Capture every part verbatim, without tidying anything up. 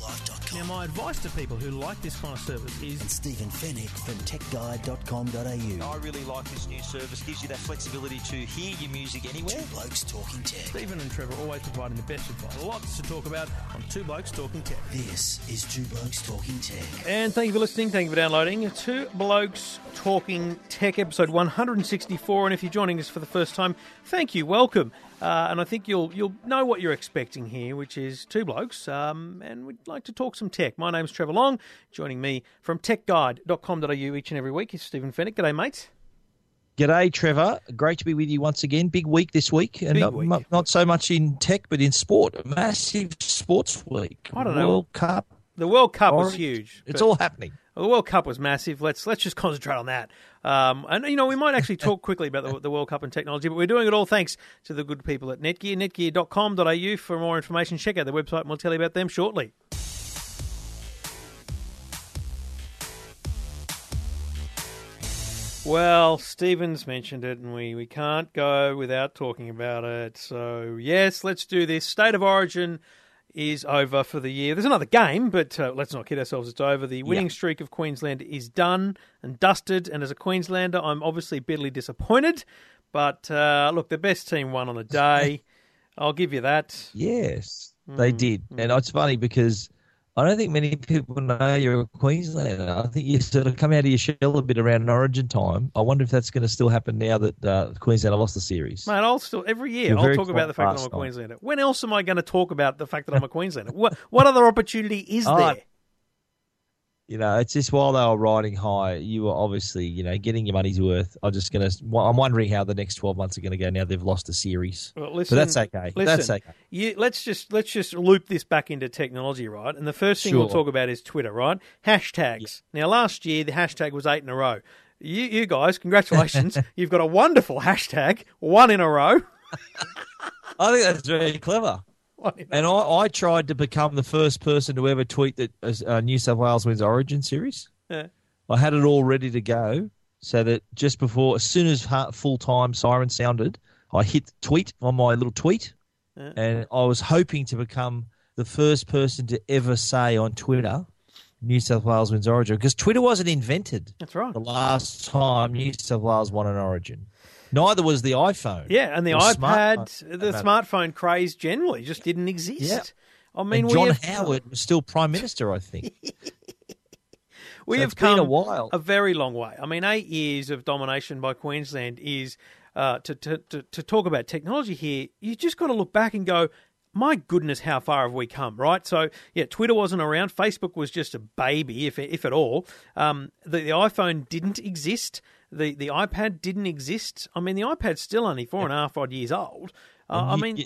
life dot com. Now, my advice to people who like this kind of service is... And Stephen Fenwick from tech guide dot com dot a u. I really like this new service. Gives you that flexibility to hear your music anywhere. Two Blokes Talking Tech. Stephen and Trevor always providing the best advice. Lots to talk about on Two Blokes Talking Tech. This is Two Blokes Talking Tech. And thank you for listening. Thank you for downloading. Two Blokes Talking Tech, episode one hundred sixty-four. And if you're joining us for the first time, thank you. Welcome. Uh, and I think you'll you'll know what you're expecting here, which is two blokes, um, and we'd like to talk some tech. My name's Trevor Long. Joining me from tech guide dot com dot a u each and every week is Stephen Fenwick. G'day, mate. G'day, Trevor. Great to be with you once again. Big week this week, and not, week. Not, not so much in tech, but in sport. A massive sports week. I don't know. World Cup. The World Cup Orange. Was huge. It's all happening. The World Cup was massive. Let's let's just concentrate on that. Um, and, you know, we might actually talk quickly about the, the World Cup and technology, but we're doing it all thanks to the good people at Netgear, netgear dot com dot a u for more information. Check out their website and we'll tell you about them shortly. Well, Stephen's mentioned it, and we, we can't go without talking about it. So, yes, let's do this. State of Origin is over for the year. There's another game, but uh, let's not kid ourselves. It's over. The winning yep. streak of Queensland is done and dusted. And as a Queenslander, I'm obviously bitterly disappointed. But uh, look, the best team won on the day. I'll give you that. Yes, mm. they did. Mm. And it's funny because I don't think many people know you're a Queenslander. I think you sort of come out of your shell a bit around Origin time. I wonder if that's going to still happen now that uh, Queensland lost the series. Mate, I'll still every year you're I'll talk about the fact that I'm a Queenslander. Time. When else am I going to talk about the fact that I'm a Queenslander? What what other opportunity is oh, there? You know, it's just while they were riding high, you were obviously you know getting your money's worth. I'm just going to. I'm wondering how the next twelve months are going to go now. They've lost the series, well, listen, but that's okay. Listen, that's okay. You, let's just let's just loop this back into technology, right? And the first thing sure. we'll talk about is Twitter, right? Hashtags. Yeah. Now, last year the hashtag was eight in a row. You, you guys, congratulations! You've got a wonderful hashtag, one in a row. I think that's very clever. And I, I tried to become the first person to ever tweet that uh, New South Wales wins Origin Series. Yeah. I had it all ready to go so that just before, as soon as full-time siren sounded, I hit tweet on my little tweet, yeah. and I was hoping to become the first person to ever say on Twitter, New South Wales wins Origin, because Twitter wasn't invented. That's right. The last time New South Wales won an Origin. Neither was the iPhone. Yeah, and the iPad, smartphone. the smartphone craze generally just didn't exist. Yeah. I mean, and John we have... Howard was still Prime Minister, I think. we so have come a, while. a very long way. I mean, eight years of domination by Queensland is, uh, to, to, to, to talk about technology here, you just got to look back and go, my goodness, how far have we come, right? So, yeah, Twitter wasn't around. Facebook was just a baby, if if at all. Um, the, the iPhone didn't exist. The the iPad didn't exist. I mean, the iPad's still only four and a half odd years old. Uh, you, I mean,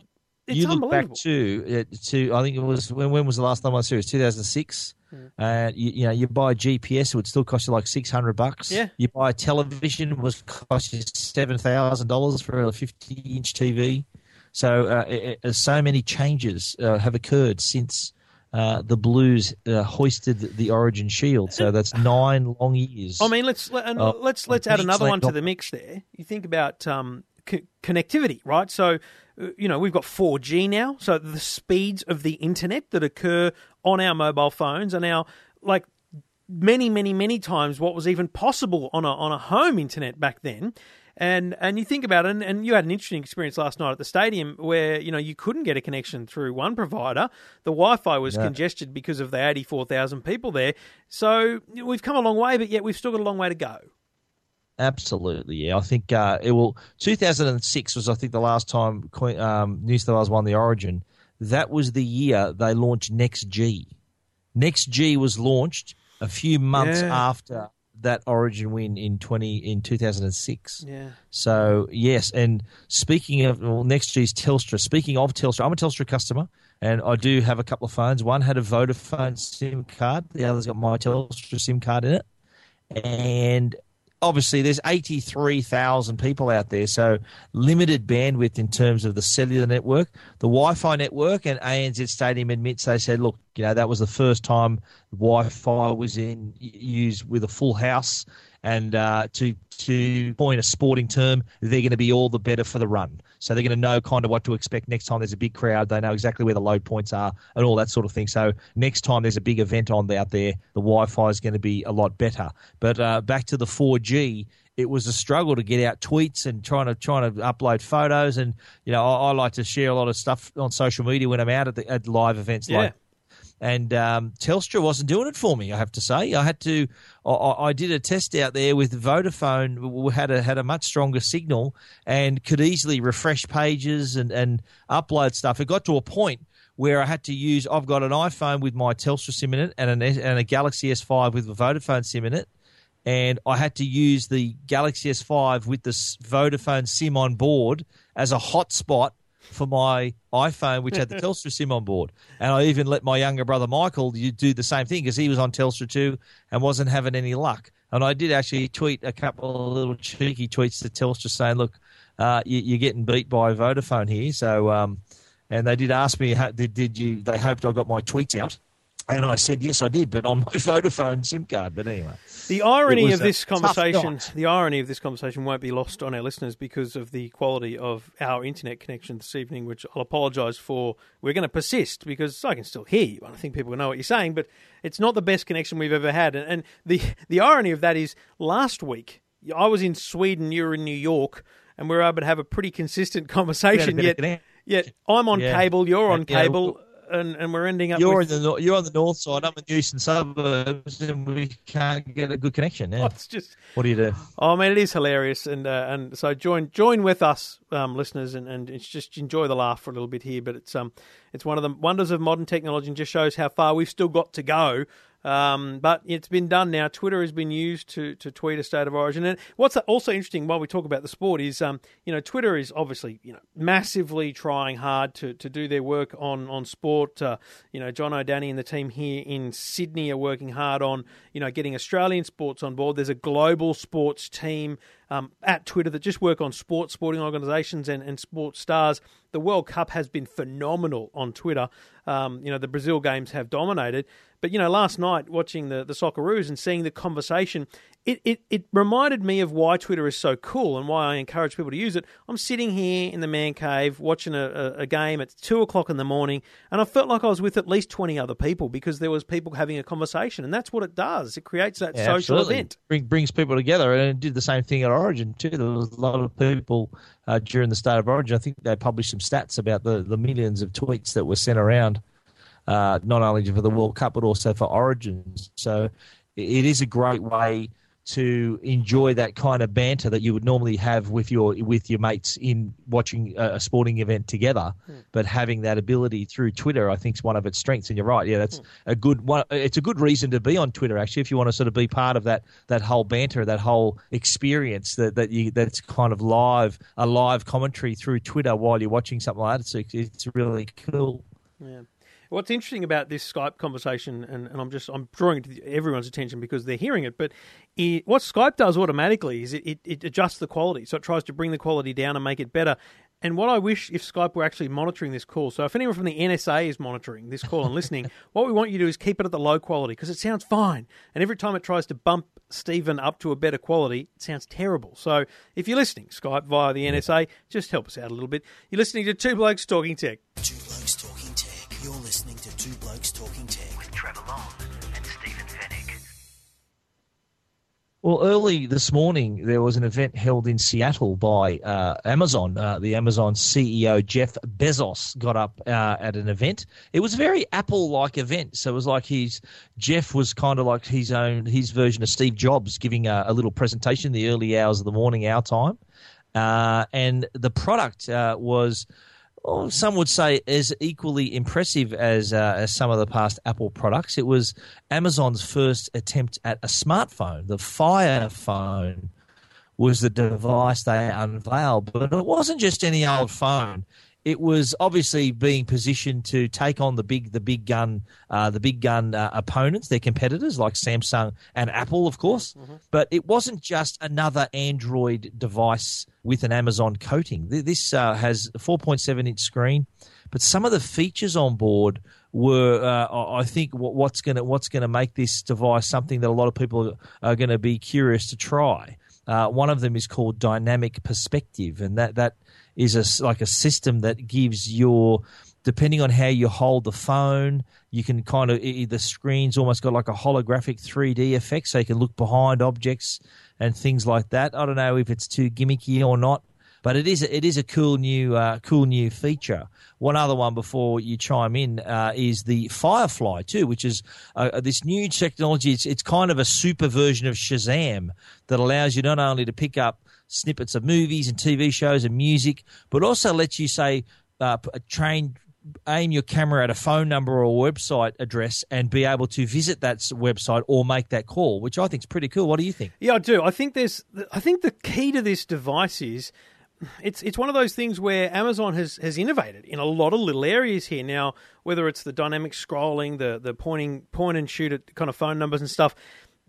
it's you look unbelievable. Back to, to, I think it was, when, when was the last time I saw it? two thousand six. And yeah. uh, you, you know, you buy a G P S, it would still cost you like six hundred bucks. Yeah. You buy a television, it would cost you seven thousand dollars for a fifty inch T V. So, uh, it, it, so many changes uh, have occurred since. Uh, the Blues uh, hoisted the Origin shield, so that's nine long years. I mean, let's let, uh, let's let's add another one to the mix. There, you think about um, co- connectivity, right? So, you know, we've got four G now, so the speeds of the internet that occur on our mobile phones are now like many, many, many times what was even possible on a on a home internet back then. And and you think about it, and, and you had an interesting experience last night at the stadium where, you know, you couldn't get a connection through one provider. The Wi-Fi was yeah. congested because of the eighty-four thousand people there. So we've come a long way, but yet we've still got a long way to go. Absolutely, yeah. I think uh, it will. two thousand six was, I think, the last time um, New South Wales won the Origin. That was the year they launched NextG. NextG was launched a few months yeah. after that Origin win in twenty in two thousand and six. Yeah. So yes, and speaking of well, next year's Telstra. Speaking of Telstra, I'm a Telstra customer, and I do have a couple of phones. One had a Vodafone SIM card, the other's got my Telstra SIM card in it, and obviously there's eighty-three thousand people out there, so limited bandwidth in terms of the cellular network. The Wi-Fi network, and A N Z Stadium admits, they said, look, you know, that was the first time Wi-Fi was in use with a full house, and uh, to to coin a sporting term, they're going to be all the better for the run. So they're going to know kind of what to expect next time there's a big crowd. They know exactly where the low points are and all that sort of thing. So next time there's a big event on out there, the Wi-Fi is going to be a lot better. But uh, back to the four G, it was a struggle to get out tweets and trying to trying to upload photos. And you know, I, I like to share a lot of stuff on social media when I'm out at the at live events. Yeah. Like, and um, Telstra wasn't doing it for me, I have to say. I had to. I, I did a test out there with Vodafone. We had a had a much stronger signal and could easily refresh pages and, and upload stuff. It got to a point where I had to use. I've got an iPhone with my Telstra SIM in it and an and a Galaxy S five with a Vodafone SIM in it, and I had to use the Galaxy S five with the Vodafone SIM on board as a hotspot for my iPhone, which had the Telstra SIM on board. And I even let my younger brother Michael do the same thing because he was on Telstra too and wasn't having any luck. And I did actually tweet a couple of little cheeky tweets to Telstra saying, look, uh, you, you're getting beat by Vodafone here. So, um, and they did ask me, did, did you? They hoped I got my tweets out. And I said, yes, I did, but on my Vodafone SIM card. But anyway, the irony of this conversation, the irony of this conversation won't be lost on our listeners because of the quality of our internet connection this evening, which I'll apologise for. We're going to persist because I can still hear you, and I think people know what you're saying, but it's not the best connection we've ever had. And, and the the irony of that is, last week I was in Sweden, you were in New York, and we were able to have a pretty consistent conversation. Yet, yet I'm on yeah. cable, you're on yeah. cable. And, and we're ending up. You're with... in the you're on the north side. I'm in the eastern suburbs, and we can't get a good connection. Yeah. Oh, it's just, what do you do? Oh man, it is hilarious, and uh, and so join join with us, um, listeners, and and it's just enjoy the laugh for a little bit here. But it's um it's one of the wonders of modern technology, and just shows how far we've still got to go. Um, but it's been done now. Twitter has been used to, to tweet a state of origin. And what's also interesting while we talk about the sport is, um, you know, Twitter is obviously, you know, massively trying hard to, to do their work on, on sport. Uh, you know, John O'Danny and the team here in Sydney are working hard on, you know, getting Australian sports on board. There's a global sports team Um, at Twitter that just work on sports, sporting organisations and, and sports stars. The World Cup has been phenomenal on Twitter. Um, you know, the Brazil games have dominated. But, you know, last night watching the, the Socceroos and seeing the conversation, it, it, it reminded me of why Twitter is so cool and why I encourage people to use it. I'm sitting here in the man cave watching a, a, a game at two o'clock in the morning, and I felt like I was with at least twenty other people because there was people having a conversation, and that's what it does. It creates that yeah, social absolutely. event. Bring, brings people together, and it did the same thing at Origin too. There was a lot of people uh, during the State of Origin. I think they published some stats about the, the millions of tweets that were sent around, uh, not only for the World Cup but also for Origins. So it is a great way to enjoy that kind of banter that you would normally have with your with your mates in watching a sporting event together. Mm. But having that ability through Twitter, I think, is one of its strengths. And you're right, yeah, that's mm. a good one. It's a good reason to be on Twitter, actually, if you want to sort of be part of that that whole banter, that whole experience that that you that's kind of live, a live commentary through Twitter while you're watching something like that. So it's, it's really cool. Yeah. What's interesting about this Skype conversation, and, and I'm just I'm drawing it to everyone's attention because they're hearing it, but it, what Skype does automatically is it, it, it adjusts the quality. So it tries to bring the quality down and make it better. And what I wish if Skype were actually monitoring this call, so if anyone from the N S A is monitoring this call and listening, what we want you to do is keep it at the low quality because it sounds fine. And every time it tries to bump Stephen up to a better quality, it sounds terrible. So if you're listening, Skype via the N S A, just help us out a little bit. You're listening to Two Blokes Talking Tech. Two Blokes Talking Tech. You're listening to Two Blokes Talking Tech with Trevor Long and Stephen Fenwick. Well, early this morning, there was an event held in Seattle by uh, Amazon. Uh, the Amazon C E O, Jeff Bezos, got up uh, at an event. It was a very Apple-like event. So it was like he's Jeff was kind of like his own, his version of Steve Jobs, giving a, a little presentation in the early hours of the morning, our time. Uh, and the product uh, was... Well, some would say is equally impressive as uh, as some of the past Apple products. It was Amazon's first attempt at a smartphone. The Fire Phone was the device they unveiled, but it wasn't just any old phone. it was obviously being positioned to take on the big, the big gun, uh, the big gun uh, opponents, their competitors like Samsung and Apple, of course. Mm-hmm. But it wasn't just another Android device with an Amazon coating. This uh, has a four point seven inch screen, but some of the features on board were, uh, I think, what's going to what's going to make this device something that a lot of people are going to be curious to try. Uh, one of them is called Dynamic Perspective, and that that is a, like a system that gives your, depending on how you hold the phone, you can kind of, it, the screen's almost got like a holographic three D effect, so you can look behind objects and things like that. I don't know if it's too gimmicky or not, but it is it is a cool new uh, cool new feature. One other one before you chime in uh, is the Firefly too, which is uh, this new technology. It's it's kind of a super version of Shazam that allows you not only to pick up snippets of movies and T V shows and music, but also lets you say uh, train. aim your camera at a phone number or a website address and be able to visit that website or make that call, which I think is pretty cool. What do you think? Yeah, I do. I think there's. I think the key to this device is it's it's one of those things where Amazon has, has innovated in a lot of little areas here. Now, whether it's the dynamic scrolling, the the pointing point and shoot at kind of phone numbers and stuff,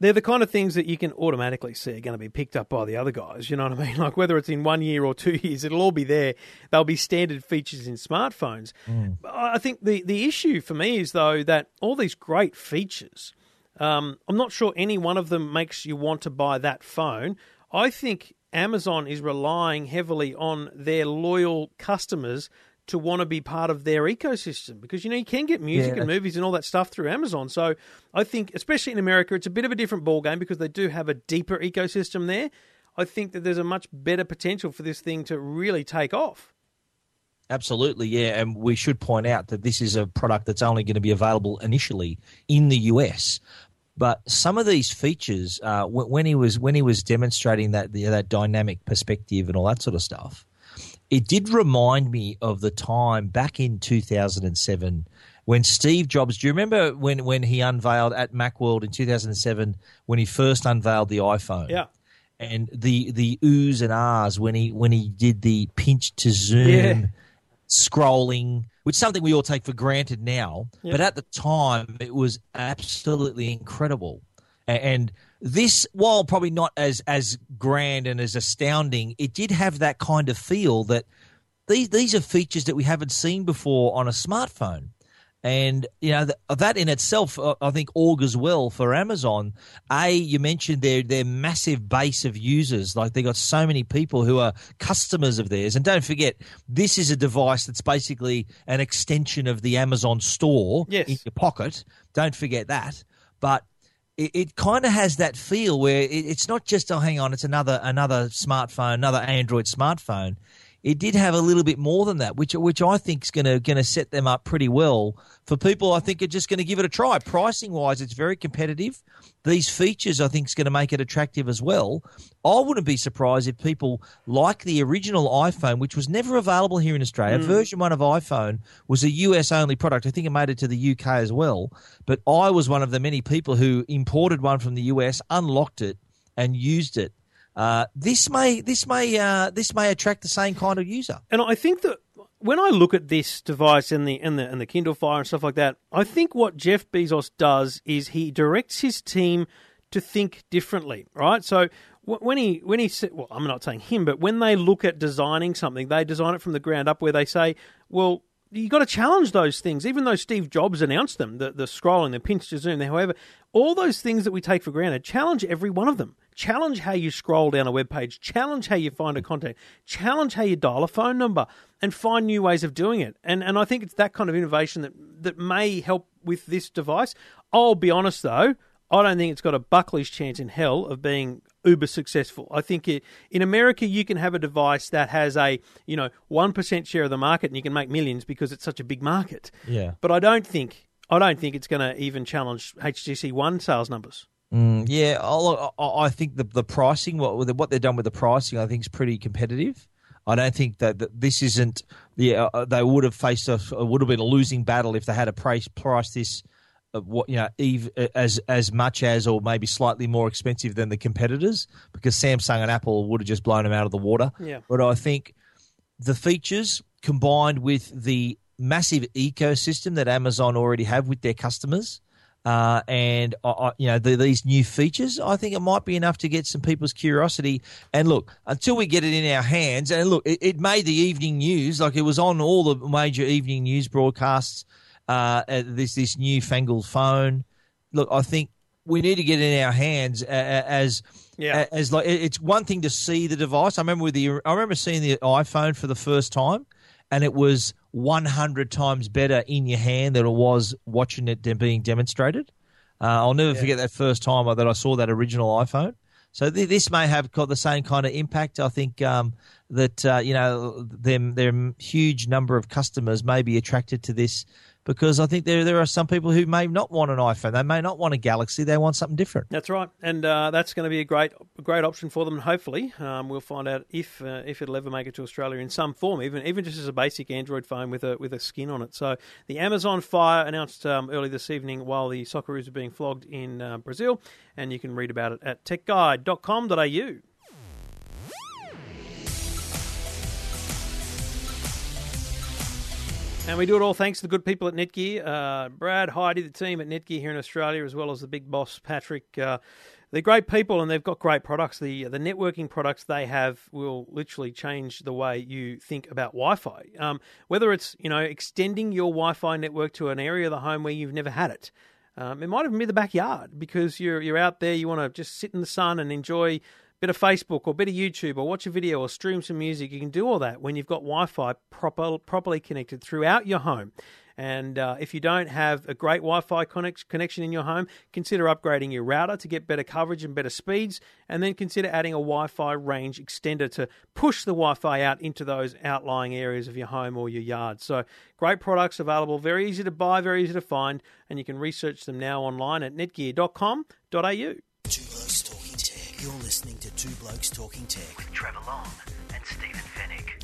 they're the kind of things that you can automatically see are going to be picked up by the other guys. You know what I mean? Like whether it's in one year or two years, it'll all be there. They'll be standard features in smartphones. Mm. I think the, the issue for me is, though, that all these great features, um, I'm not sure any one of them makes you want to buy that phone. I think Amazon is relying heavily on their loyal customers to want to be part of their ecosystem, because, you know, you can get music yeah. and movies and all that stuff through Amazon. So I think, especially in America, it's a bit of a different ballgame because they do have a deeper ecosystem there. I think that there's a much better potential for this thing to really take off. Absolutely, yeah. And we should point out that this is a product that's only going to be available initially in the U S. But some of these features, uh, when he was when he was demonstrating that that dynamic perspective and all that sort of stuff, it did remind me of the time back in two thousand seven when Steve Jobs – do you remember when, when he unveiled at Macworld in two thousand seven when he first unveiled the iPhone? Yeah. And the the oohs and ahs when he when he did the pinch to zoom yeah. scrolling, which is something we all take for granted now. Yeah. But at the time, it was absolutely incredible. And this, while probably not as, as grand and as astounding, it did have that kind of feel that these these are features that we haven't seen before on a smartphone. And you know th- that in itself, uh, I think, augurs well for Amazon. A, you mentioned their their massive base of users. Like, they got so many people who are customers of theirs. And don't forget, this is a device that's basically an extension of the Amazon store yes. in your pocket. Don't forget that. But It, it kind of has that feel where it, it's not just, oh, hang on, it's another another smartphone, another Android smartphone. It did have a little bit more than that, which which I think is going to going to set them up pretty well for people. I think are just going to give it a try. Pricing wise, it's very competitive. These features, I think, is going to make it attractive as well. I wouldn't be surprised if people like the original iPhone, which was never available here in Australia. Mm. Version one of iPhone was a U S only product. I think it made it to the U K as well. But I was one of the many people who imported one from the U S, unlocked it, and used it. Uh, this may this may uh, this may attract the same kind of user. And I think that when I look at this device and the and the and the Kindle Fire and stuff like that, I think what Jeff Bezos does is he directs his team to think differently, right? So when he when he well, I'm not saying him, but when they look at designing something, they design it from the ground up, where they say, well, you got to challenge those things, even though Steve Jobs announced them, the, the scrolling, the pinch to zoom, the however, all those things that we take for granted, challenge every one of them. Challenge how you scroll down a web page. Challenge how you find a contact. Challenge how you dial a phone number, and find new ways of doing it. And and I think it's that kind of innovation that that may help with this device. I'll be honest, though, I don't think it's got a Buckley's chance in hell of being uber successful. I think it, in America, you can have a device that has a, you know, one percent share of the market and you can make millions because it's such a big market. Yeah. But I don't think I don't think it's going to even challenge H G C one sales numbers. Mm, yeah, I'll, I think the the pricing, what what they've done with the pricing, I think is pretty competitive. I don't think that, that this isn't the uh, they would have faced a would have been a losing battle if they had a price price this uh, what you know as as much as or maybe slightly more expensive than the competitors, because Samsung and Apple would have just blown them out of the water. Yeah. But I think the features combined with the massive ecosystem that Amazon already have with their customers, uh, and uh, you know the, these new features, I think it might be enough to get some people's curiosity. And look, until we get it in our hands, and look, it, it made the evening news. Like, it was on all the major evening news broadcasts. Uh, this this newfangled phone. Look, I think we need to get it in our hands as yeah. as like it's one thing to see the device. I remember with the I remember seeing the iPhone for the first time, and it was one hundred times better in your hand than it was watching it being demonstrated. Uh, I'll never yeah. forget that first time that I saw that original iPhone. So th- this may have got the same kind of impact. I think um, that uh, you know them their huge number of customers may be attracted to this. Because I think there there are some people who may not want an iPhone. They may not want a Galaxy. They want something different. That's right. And uh, that's going to be a great great option for them. And hopefully, um, we'll find out if uh, if it'll ever make it to Australia in some form, even even just as a basic Android phone with a with a skin on it. So the Amazon Fire announced um, early this evening while the Socceroos are being flogged in uh, Brazil. And you can read about it at tech guide dot com dot a u. And we do it all thanks to the good people at Netgear, uh, Brad, Heidi, the team at Netgear here in Australia, as well as the big boss, Patrick. Uh, they're great people and they've got great products. The the networking products they have will literally change the way you think about Wi-Fi. Um, whether it's, you know, extending your Wi-Fi network to an area of the home where you've never had it. Um, it might even be the backyard because you're you're out there, you want to just sit in the sun and enjoy bit of Facebook or bit of YouTube or watch a video or stream some music. You can do all that when you've got Wi-Fi proper, properly connected throughout your home. And uh, if you don't have a great Wi-Fi connect- connection in your home, consider upgrading your router to get better coverage and better speeds, and then consider adding a Wi-Fi range extender to push the Wi-Fi out into those outlying areas of your home or your yard. So great products available, very easy to buy, very easy to find, and you can research them now online at netgear dot com dot a u. You're listening to Two Blokes Talking Tech with Trevor Long and Stephen Fenwick.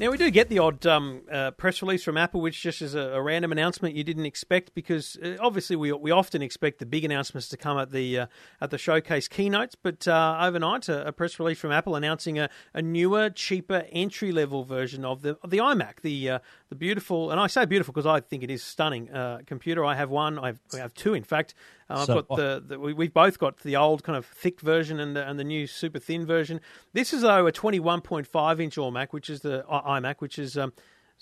Now, we do get the odd um, uh, press release from Apple, which just is a, a random announcement you didn't expect, because uh, obviously we we often expect the big announcements to come at the uh, at the showcase keynotes, but uh, overnight a, a press release from Apple announcing a, a newer, cheaper entry-level version of the of the iMac, the uh, the beautiful, and I say beautiful because I think it is stunning uh, computer. I have one, I have, I have two, in fact. Uh, I've so, got the, the we, we've both got the old kind of thick version and the, and the new super thin version. This is though a twenty-one point five inch iMac, which is the iMac, which is um,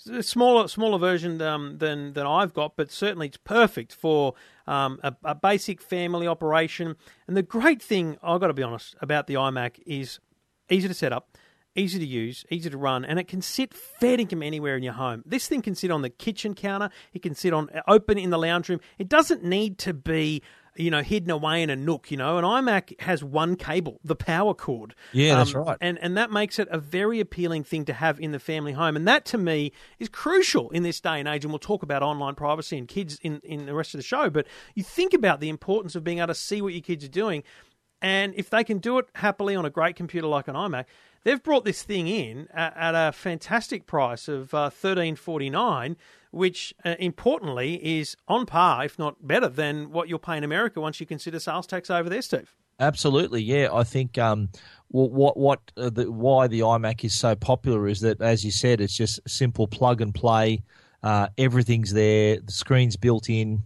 a smaller smaller version um, than than I've got, but certainly it's perfect for um, a, a basic family operation. And the great thing, I've got to be honest, about the iMac is easy to set up, easy to use, easy to run, and it can sit fairly anywhere in your home. This thing can sit on the kitchen counter. It can sit on open in the lounge room. It doesn't need to be, you know, hidden away in a nook. You know, an iMac has one cable, the power cord. Yeah, um, that's right. And and that makes it a very appealing thing to have in the family home. And that, to me, is crucial in this day and age. And we'll talk about online privacy and kids in, in the rest of the show. But you think about the importance of being able to see what your kids are doing. And if they can do it happily on a great computer like an iMac, they've brought this thing in at, at a fantastic price of uh, thirteen forty-nine, which uh, importantly is on par, if not better, than what you'll pay in America once you consider sales tax over there, Steve. Absolutely, yeah. I think um, what what uh, the, why the iMac is so popular is that, as you said, it's just simple plug and play. Uh, everything's there. The screen's built in.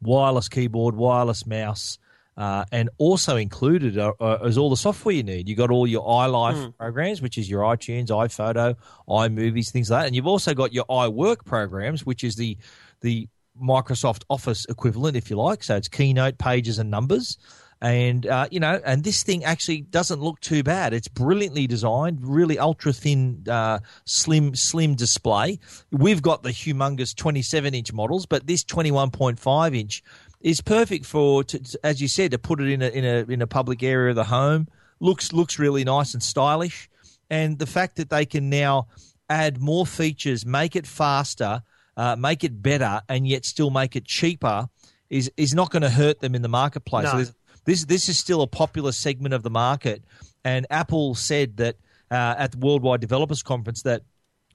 Wireless keyboard, wireless mouse. Uh, and also included uh, uh, is all the software you need. You've got all your iLife mm. programs, which is your iTunes, iPhoto, iMovies, things like that. And you've also got your iWork programs, which is the the Microsoft Office equivalent, if you like. So it's Keynote, Pages, and Numbers. And, uh, you know, and this thing actually doesn't look too bad. It's brilliantly designed, really ultra-thin, uh, slim slim display. We've got the humongous twenty-seven inch models, but this twenty-one point five inch is perfect for, to, to, as you said, to put it in a in a in a public area of the home. Looks looks really nice and stylish, and the fact that they can now add more features, make it faster, uh, make it better, and yet still make it cheaper, is is not going to hurt them in the marketplace. No. So this this is still a popular segment of the market, and Apple said that uh, at the Worldwide Developers Conference that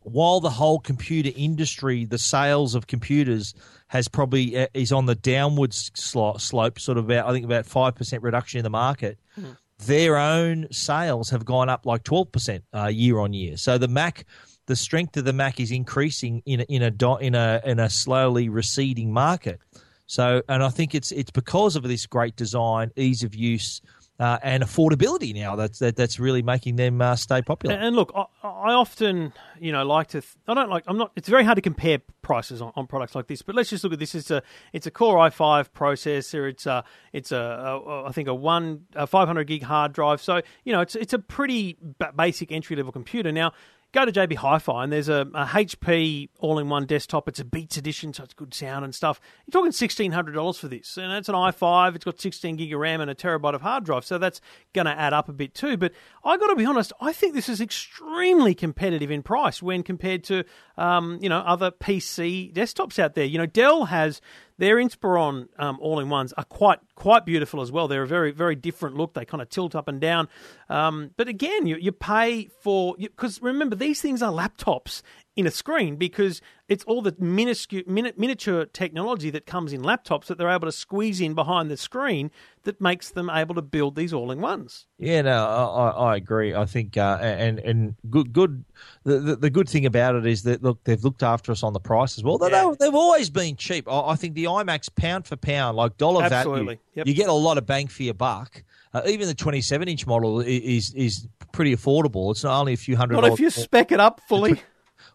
while the whole computer industry, the sales of computers, has probably uh, is on the downward slope, sort of about I think about five percent reduction in the market. Mm-hmm. Their own sales have gone up like twelve percent uh, year on year. So the Mac the strength of the Mac is increasing in a, in a in a in a slowly receding market. So, and I think it's it's because of this great design, ease of use, uh, and affordability now that's that, that's really making them uh, stay popular. And look, I, I often you know like to th- I don't like I'm not. It's very hard to compare prices on, on products like this. But let's just look at this. It's a it's a Core i five processor. It's a it's a, a I think a one a five hundred gig hard drive. So you know it's it's a pretty b- basic entry level computer now. Go to J B Hi-Fi and there's a, a H P all-in-one desktop. It's a Beats edition, so it's good sound and stuff. You're talking sixteen hundred dollars for this. And it's an i five. It's got sixteen gig of RAM and a terabyte of hard drive. So that's going to add up a bit too. But I got to be honest, I think this is extremely competitive in price when compared to um, you know other P C desktops out there. You know, Dell has their Inspiron um, all-in-ones are quite quite beautiful as well. They're a very, very different look. They kind of tilt up and down. Um, but again, you, you pay for... Because remember, these things are laptops in a screen because it's all the minuscule, mini, miniature technology that comes in laptops that they're able to squeeze in behind the screen that makes them able to build these all-in-ones. Yeah, no, I, I agree. I think, uh, and and good, good. The, the the good thing about it is that look, they've looked after us on the price as well. They, yeah. They've always been cheap. I, I think the iMac's pound for pound, like dollar Absolutely. value, yep. You get a lot of bang for your buck. Uh, even the twenty-seven inch model is is pretty affordable. It's not only a few hundred. Not if you spec it up fully.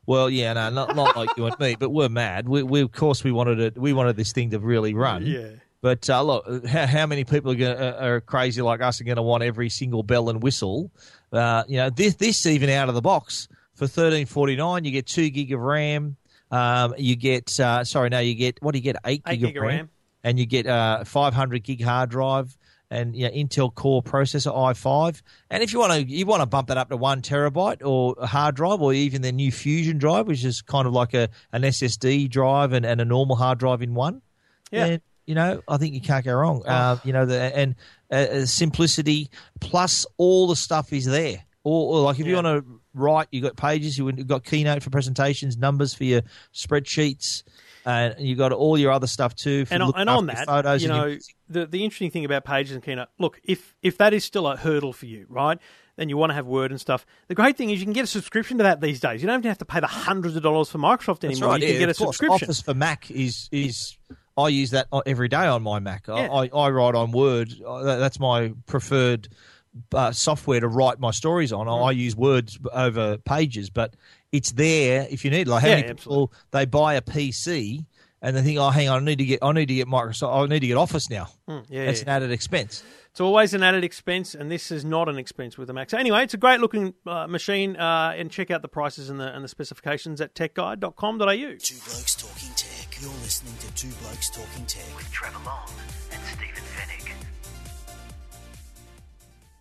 Well, yeah, no, not not like you and me, but we're mad. We, we of course, we wanted it. We wanted this thing to really run. Yeah. But uh, look, how, how many people are, gonna, are crazy like us are going to want every single bell and whistle? Uh, you know, this this even out of the box for thirteen forty-nine, you get two gig of RAM. Um, you get uh, sorry, no, you get what do you get? Eight, Eight gig, gig of RAM, RAM, and you get uh five hundred gig hard drive. And yeah, you know, Intel Core processor i five, and if you want to, you want to bump that up to one terabyte or a hard drive, or even their new Fusion drive, which is kind of like a an S S D drive and, and a normal hard drive in one. Yeah, and, you know, I think you can't go wrong. Oh. Uh, you know, the, and uh, simplicity plus all the stuff is there. Or, or like if yeah. you want to write, you got Pages, you have got Keynote for presentations, Numbers for your spreadsheets. And you got all your other stuff too. And, and on that, photos you know, your... the, the interesting thing about Pages and Keynote, look, if if that is still a hurdle for you, right, then you want to have Word and stuff, the great thing is you can get a subscription to that these days. You don't have to pay the hundreds of dollars for Microsoft anymore. Right, you yeah, can get a course. subscription. Office for Mac is is I use that every day on my Mac. Yeah. I, I write on Word. That's my preferred uh, software to write my stories on. Mm. I use Word over Pages, but... It's there if you need. Like how yeah, many people absolutely. They buy a P C and they think, oh, hang on, I need to get, I need to get Microsoft, I need to get Office now. Mm, yeah, that's yeah. an added expense. It's always an added expense, and this is not an expense with the Mac. So anyway, it's a great looking uh, machine, uh, and check out the prices and the and the specifications at tech guide dot com dot a u. Two Blokes Talking Tech. You're listening to Two Blokes Talking Tech with Trevor Long and Stephen Fenwick.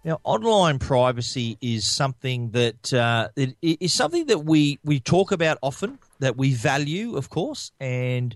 Now, online privacy is something that uh, it, it is something that we, we talk about often, that we value, of course, and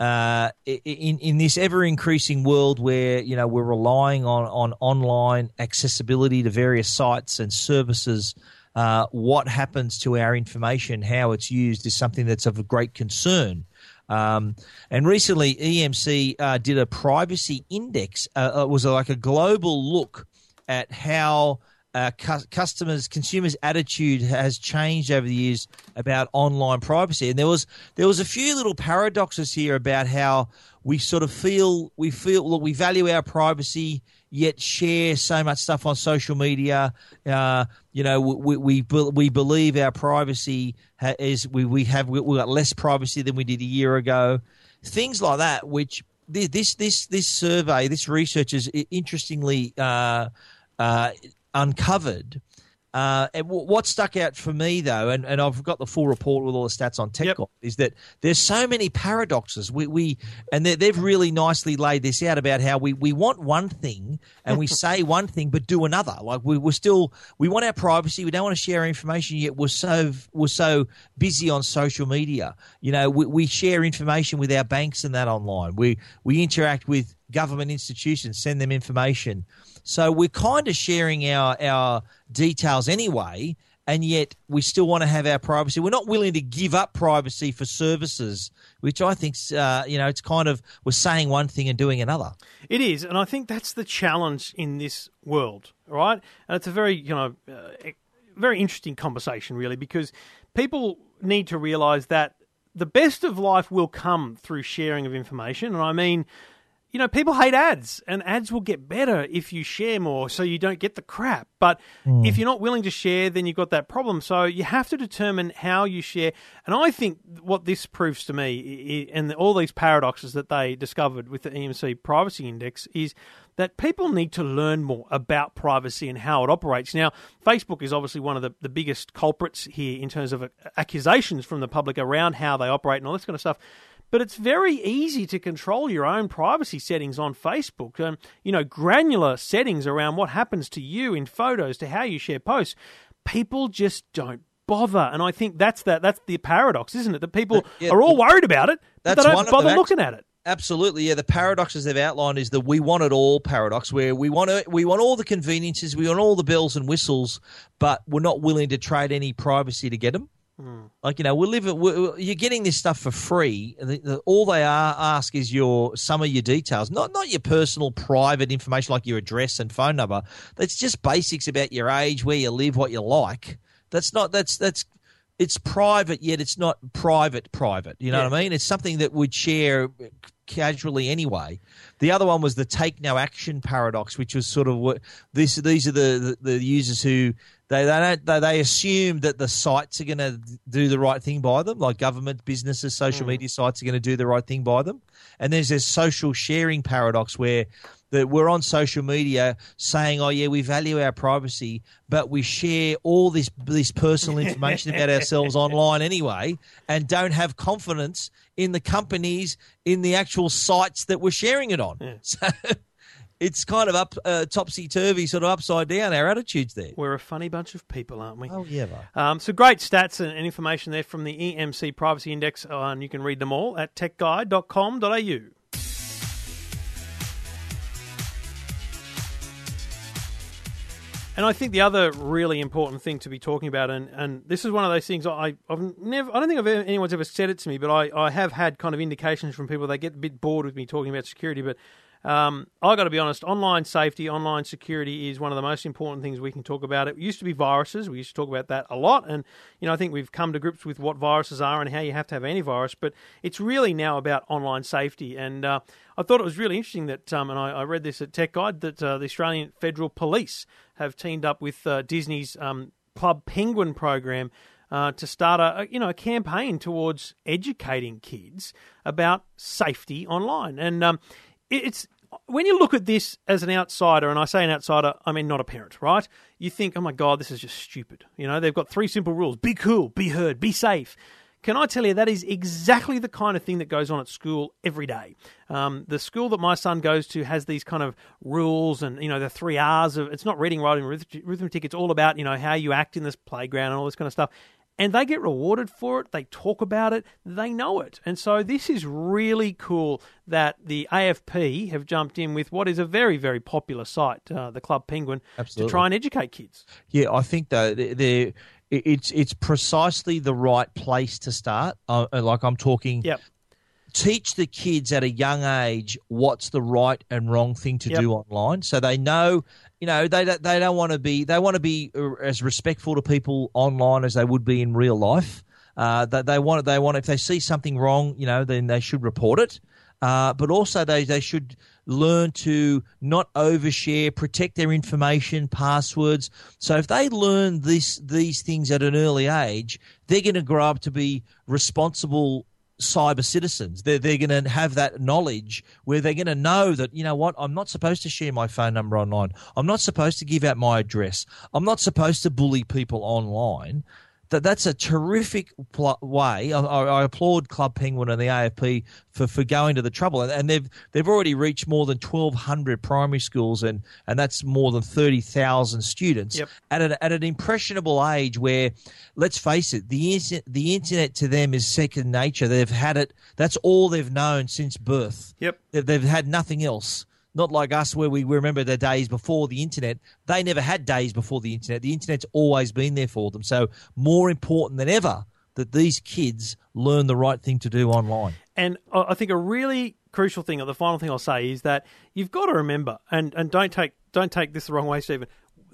uh, in in this ever increasing world where you know we're relying on, on online accessibility to various sites and services, uh, what happens to our information, how it's used, is something that's of great concern. Um, and recently, E M C uh, did a privacy index. Uh, it was like a global look at how uh, cu- customers, consumers' attitude has changed over the years about online privacy, and there was there was a few little paradoxes here about how we sort of feel we feel look, we value our privacy, yet share so much stuff on social media. Uh, you know, we we we believe our privacy ha- is we we have we, we got less privacy than we did a year ago, things like that, which. This this this survey, this research is interestingly uh, uh, uncovered. Uh, and w- what stuck out for me, though, and, and I've got the full report with all the stats on TechGuide, yep. is that there's so many paradoxes. We, we and they've really nicely laid this out about how we, we want one thing and we say one thing but do another. Like we, we're still we want our privacy. We don't want to share information, yet we're so we're so busy on social media. You know, we, we share information with our banks and that online. We we interact with government institutions, send them information. So we're kind of sharing our, our details anyway, and yet we still want to have our privacy. We're not willing to give up privacy for services, which I think, uh, you know, it's kind of we're saying one thing and doing another. It is, and I think that's the challenge in this world, right? And it's a very, you know, uh, very interesting conversation, really, because people need to realise that the best of life will come through sharing of information. And I mean, you know, people hate ads, and ads will get better if you share more so you don't get the crap. But mm. if you're not willing to share, then you've got that problem. So you have to determine how you share. And I think what this proves to me, and all these paradoxes that they discovered with the E M C Privacy Index, is that people need to learn more about privacy and how it operates. Now, Facebook is obviously one of the, the biggest culprits here in terms of accusations from the public around how they operate and all this kind of stuff. But it's very easy to control your own privacy settings on Facebook. Um, you know, granular settings around what happens to you in photos, to how you share posts. People just don't bother. And I think that's that. That's the paradox, isn't it? That people yeah, are all worried about it, but they don't bother looking at it. Absolutely, yeah. The paradoxes they've outlined is the "we want it all" paradox, where we want to, we want all the conveniences, we want all the bells and whistles, but we're not willing to trade any privacy to get them. Mm. Like, you know, we live. We're, you're getting this stuff for free. The, the, all they are, ask is your some of your details, not not your personal, private information like your address and phone number. That's just basics about your age, where you live, what you like. That's not. That's that's. It's private, yet it's not private private. You know yeah. what I mean? It's something that we'd share casually anyway. The other one was the take no action paradox, which was sort of what this. These are the, the, the users who they they, don't, they they assume that the sites are going to do the right thing by them, like government, businesses, social mm. media sites are going to do the right thing by them. And there's this social sharing paradox where that we're on social media saying, oh, yeah, we value our privacy, but we share all this this personal information about ourselves online anyway, and don't have confidence in the companies, in the actual sites that we're sharing it on. Yeah. So it's kind of up uh, topsy-turvy, sort of upside down, our attitudes there. We're a funny bunch of people, aren't we? Oh, yeah. Um, so great stats and information there from the E M C Privacy Index, uh, and you can read them all at tech guide dot com dot a u. And I think the other really important thing to be talking about, and, and this is one of those things I, I've never, I don't think I've ever, anyone's ever said it to me, but I, I have had kind of indications from people. They get a bit bored with me talking about security, but um, I've got to be honest, online safety, online security is one of the most important things we can talk about. It used to be viruses. We used to talk about that a lot. And, you know, I think we've come to grips with what viruses are and how you have to have antivirus, but it's really now about online safety. And uh, I thought it was really interesting that, um, and I, I read this at Tech Guide, that uh, the Australian Federal Police have teamed up with uh, Disney's um, Club Penguin program uh, to start a you know a campaign towards educating kids about safety online. And um, it's when you look at this as an outsider, and I say an outsider, I mean not a parent, right? You think, oh my God, this is just stupid. You know, they've got three simple rules: be cool, be heard, be safe. Can I tell you, that is exactly the kind of thing that goes on at school every day. Um, the school that my son goes to has these kind of rules and, you know, the three R's of, it's not reading, writing, arithmetic. It's all about, you know, how you act in this playground and all this kind of stuff. And they get rewarded for it. They talk about it. They know it. And so this is really cool that the A F P have jumped in with what is a very, very popular site, uh, the Club Penguin, Absolutely. to try and educate kids. Yeah, I think though they're... It's it's precisely the right place to start. Uh, like I'm talking, yep. teach the kids at a young age what's the right and wrong thing to yep. do online, so they know. You know, they they don't want to be they want to be as respectful to people online as they would be in real life. Uh, that they, they want they want if they see something wrong, you know, then they should report it. Uh, but also they they should learn to not overshare, protect their information, passwords. So if they learn this these things at an early age, they're going to grow up to be responsible cyber citizens. They're, they're going to have that knowledge where they're going to know that, you know what, I'm not supposed to share my phone number online. I'm not supposed to give out my address. I'm not supposed to bully people online. That's a terrific pl- way. I, I applaud Club Penguin and the A F P for, for going to the trouble. And, and they've they've already reached more than twelve hundred primary schools, and, and that's more than thirty thousand students yep. at, an, at an impressionable age where, let's face it, the, in- the internet to them is second nature. They've had it. That's all they've known since birth. Yep. They've had nothing else. Not like us where we remember the days before the internet. They never had days before the internet. The internet's always been there for them. So more important than ever that these kids learn the right thing to do online. And I think a really crucial thing, or the final thing I'll say, is that you've got to remember, and, and don't take don't take this the wrong way, Stephen,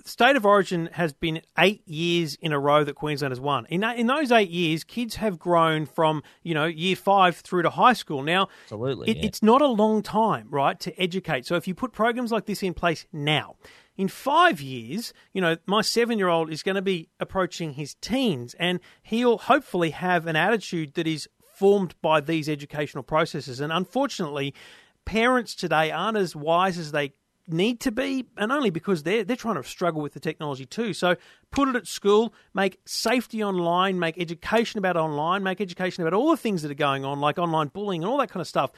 State of Origin has been eight years in a row that Queensland has won. In in those eight years, kids have grown from, you know, year five through to high school. Now, Absolutely, it, yeah. it's not a long time, right, to educate. So if you put programs like this in place now, in five years, you know, my seven-year-old is going to be approaching his teens, and he'll hopefully have an attitude that is formed by these educational processes. And unfortunately, parents today aren't as wise as they need to be, and only because they're, they're trying to struggle with the technology too. So put it at school, make safety online, make education about online, make education about all the things that are going on, like online bullying and all that kind of stuff.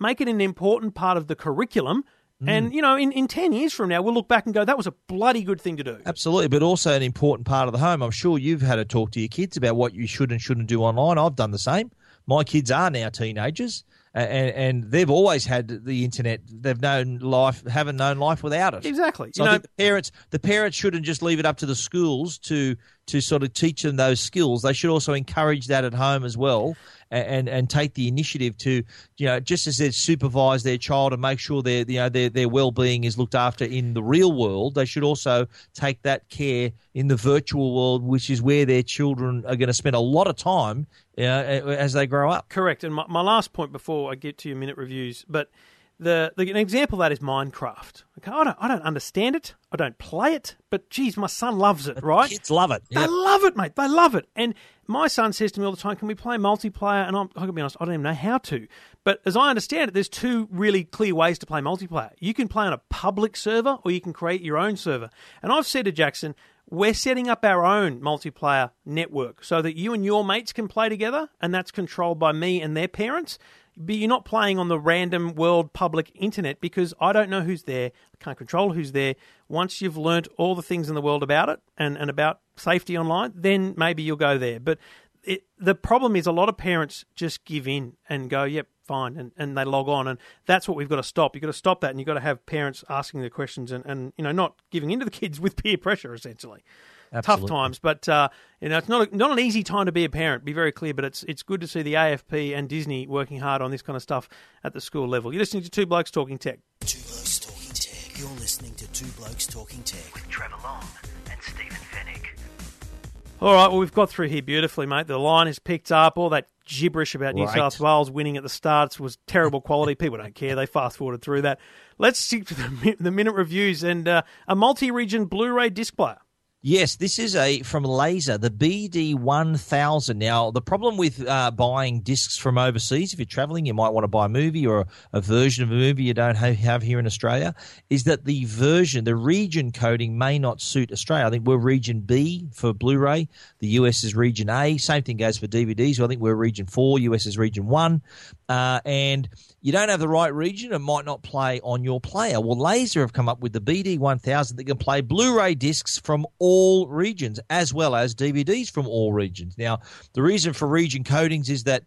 Make it an important part of the curriculum. Mm. And, you know, in, in ten years from now, we'll look back and go, that was a bloody good thing to do. Absolutely, but also an important part of the home. I'm sure you've had a talk to your kids about what you should and shouldn't do online. I've done the same. My kids are now teenagers. And, and they've always had the internet. They've known life, haven't known life without it. Exactly. So you I know, think the parents, the parents shouldn't just leave it up to the schools to to sort of teach them those skills. They should also encourage that at home as well, and and, and take the initiative to, you know, just as they supervise their child and make sure their you know their their well being is looked after in the real world. They should also take that care in the virtual world, which is where their children are going to spend a lot of time you know, as they grow up. Correct. And my, my last point before I get to your minute reviews, but the, the an example of that is Minecraft. Okay, I don't I don't understand it. I don't play it, but geez, my son loves it, right? Kids love it. Yep. They love it, mate. They love it. And my son says to me all the time, "Can we play multiplayer?" And I'm, I'm going to be honest, I don't even know how to. But as I understand it, there's two really clear ways to play multiplayer. You can play on a public server, or you can create your own server. And I've said to Jackson, we're setting up our own multiplayer network so that you and your mates can play together, and that's controlled by me and their parents. But you're not playing on the random world public internet, because I don't know who's there. I can't control who's there. Once you've learnt all the things in the world about it and, and about safety online, then maybe you'll go there. But it, the problem is a lot of parents just give in and go, yep, fine, and, and they log on. And that's what we've got to stop. You've got to stop that, and you've got to have parents asking the questions and, and you know, not giving in to the kids with peer pressure, essentially. Absolutely. Tough times, but uh, you know, it's not a, not an easy time to be a parent. Be very clear, but it's it's good to see the A F P and Disney working hard on this kind of stuff at the school level. You're listening to Two Blokes Talking Tech. Two Blokes Talking Tech. You're listening to Two Blokes Talking Tech with Trevor Long and Stephen Fenwick. All right, well, we've got through here beautifully, mate. The line has picked up. All that gibberish about right. New South Wales winning at the starts was terrible quality. People don't care. They fast-forwarded through that. Let's stick to the, the minute reviews and uh, a multi-region Blu-ray disc player. Yes, this is a from Laser, the B D one thousand. Now, the problem with uh, buying discs from overseas, if you're travelling, you might want to buy a movie or a, a version of a movie you don't have here in Australia, is that the version, the region coding may not suit Australia. I think we're region B for Blu-ray. The U S is region A. Same thing goes for D V Ds. So I think we're region four. U S is region one. Uh, and you don't have the right region and might not play on your player. Well, Laser have come up with the B D one thousand that can play Blu-ray discs from all all regions, as well as D V Ds from all regions. Now, the reason for region codings is that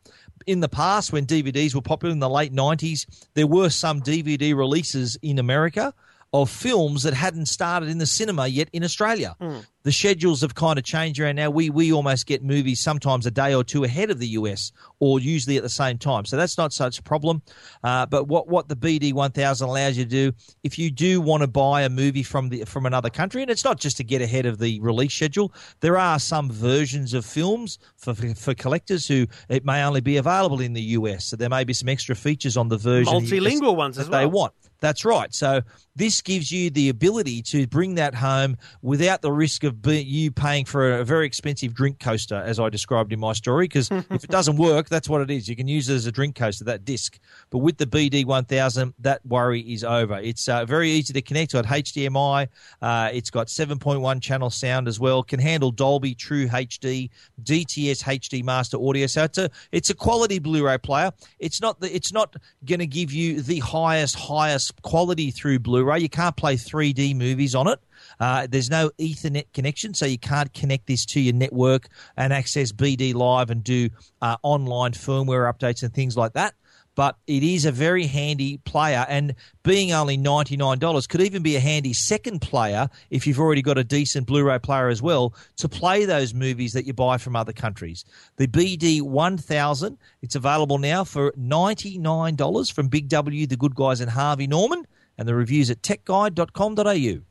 in the past, when D V Ds were popular in the late nineties, there were some D V D releases in America of films that hadn't started in the cinema yet in Australia. Mm. The schedules have kind of changed around now. We we almost get movies sometimes a day or two ahead of the U S, or usually at the same time. So that's not such a problem. Uh, but what, what the B D one thousand allows you to do, if you do want to buy a movie from the from another country, and it's not just to get ahead of the release schedule, there are some versions of films for for collectors who it may only be available in the U S. So there may be some extra features on the version multilingual ones as well they want. That's right. So this gives you the ability to bring that home without the risk of be, you paying for a very expensive drink coaster, as I described in my story, because if it doesn't work, that's what it is. You can use it as a drink coaster, that disc. But with the B D one thousand, that worry is over. It's uh, very easy to connect. It's got H D M I. Uh, it's got seven point one channel sound as well. Can handle Dolby True H D, D T S H D Master Audio. So it's a, it's a quality Blu-ray player. It's not the, it's not going to give you the highest, highest quality through Blu-ray. You can't play three D movies on it. Uh, there's no Ethernet connection, so you can't connect this to your network and access B D Live and do uh, online firmware updates and things like that. But it is a very handy player, and being only ninety-nine dollars could even be a handy second player if you've already got a decent Blu-ray player as well to play those movies that you buy from other countries. The B D one thousand, it's available now for ninety-nine dollars from Big W, the good guys in Harvey Norman, and the reviews at tech guide dot com dot a u.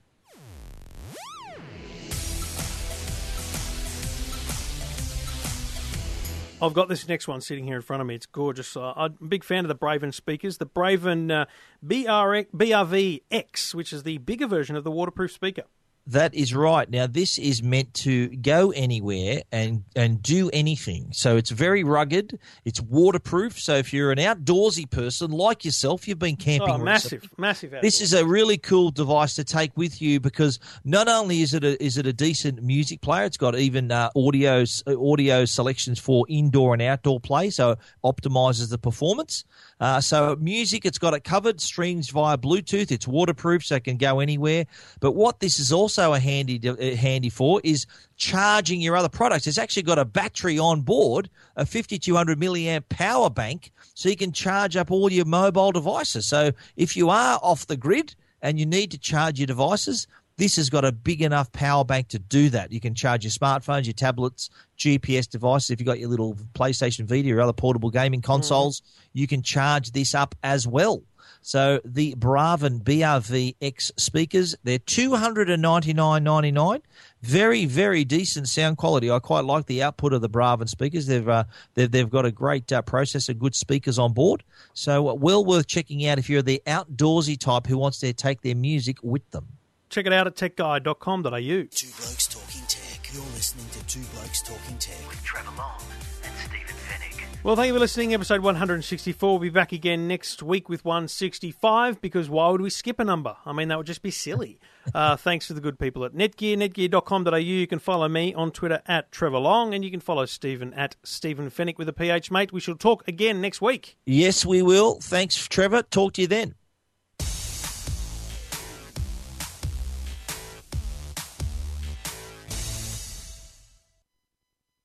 I've got this next one sitting here in front of me. It's gorgeous. Uh, I'm a big fan of the Braven speakers. The Braven uh, B R V X, which is the bigger version of the waterproof speaker. That is right. Now, this is meant to go anywhere and, and do anything. So it's very rugged. It's waterproof. So if you're an outdoorsy person like yourself, you've been camping. Oh, massive, recently. massive. Outdoors. This is a really cool device to take with you because not only is it a, is it a decent music player, it's got even uh, audio, audio selections for indoor and outdoor play, so it optimizes the performance. Uh, so music, it's got it covered, streams via Bluetooth. It's waterproof, so it can go anywhere. But what this is also also a handy handy for is charging your other products. It's actually got a battery on board, a fifty-two hundred milliamp power bank, so you can charge up all your mobile devices. So if you are off the grid and you need to charge your devices, this has got a big enough power bank to do that. You can charge your smartphones, your tablets, G P S devices. If you've got your little PlayStation Vita or other portable gaming consoles, mm. you can charge this up as well. So the Braven B R V X speakers, they're two hundred ninety-nine dollars and ninety-nine cents. Very, very decent sound quality. I quite like the output of the Braven speakers. They've uh, they've, they've got a great uh, processor, good speakers on board. So uh, well worth checking out if you're the outdoorsy type who wants to take their music with them. Check it out at tech guide dot com dot a u. Two Blokes Talking Tech. You're listening to Two Blokes Talking Tech with Trevor Long and Stephen Fenwick. Well, thank you for listening. Episode one hundred sixty-four. We'll be back again next week with one sixty-five, because why would we skip a number? I mean, that would just be silly. Uh, thanks to the good people at Netgear, netgear dot com dot a u. You can follow me on Twitter at Trevor Long, and you can follow Stephen at Stephen Fenwick with a P H, mate. We shall talk again next week. Yes, we will. Thanks, Trevor. Talk to you then.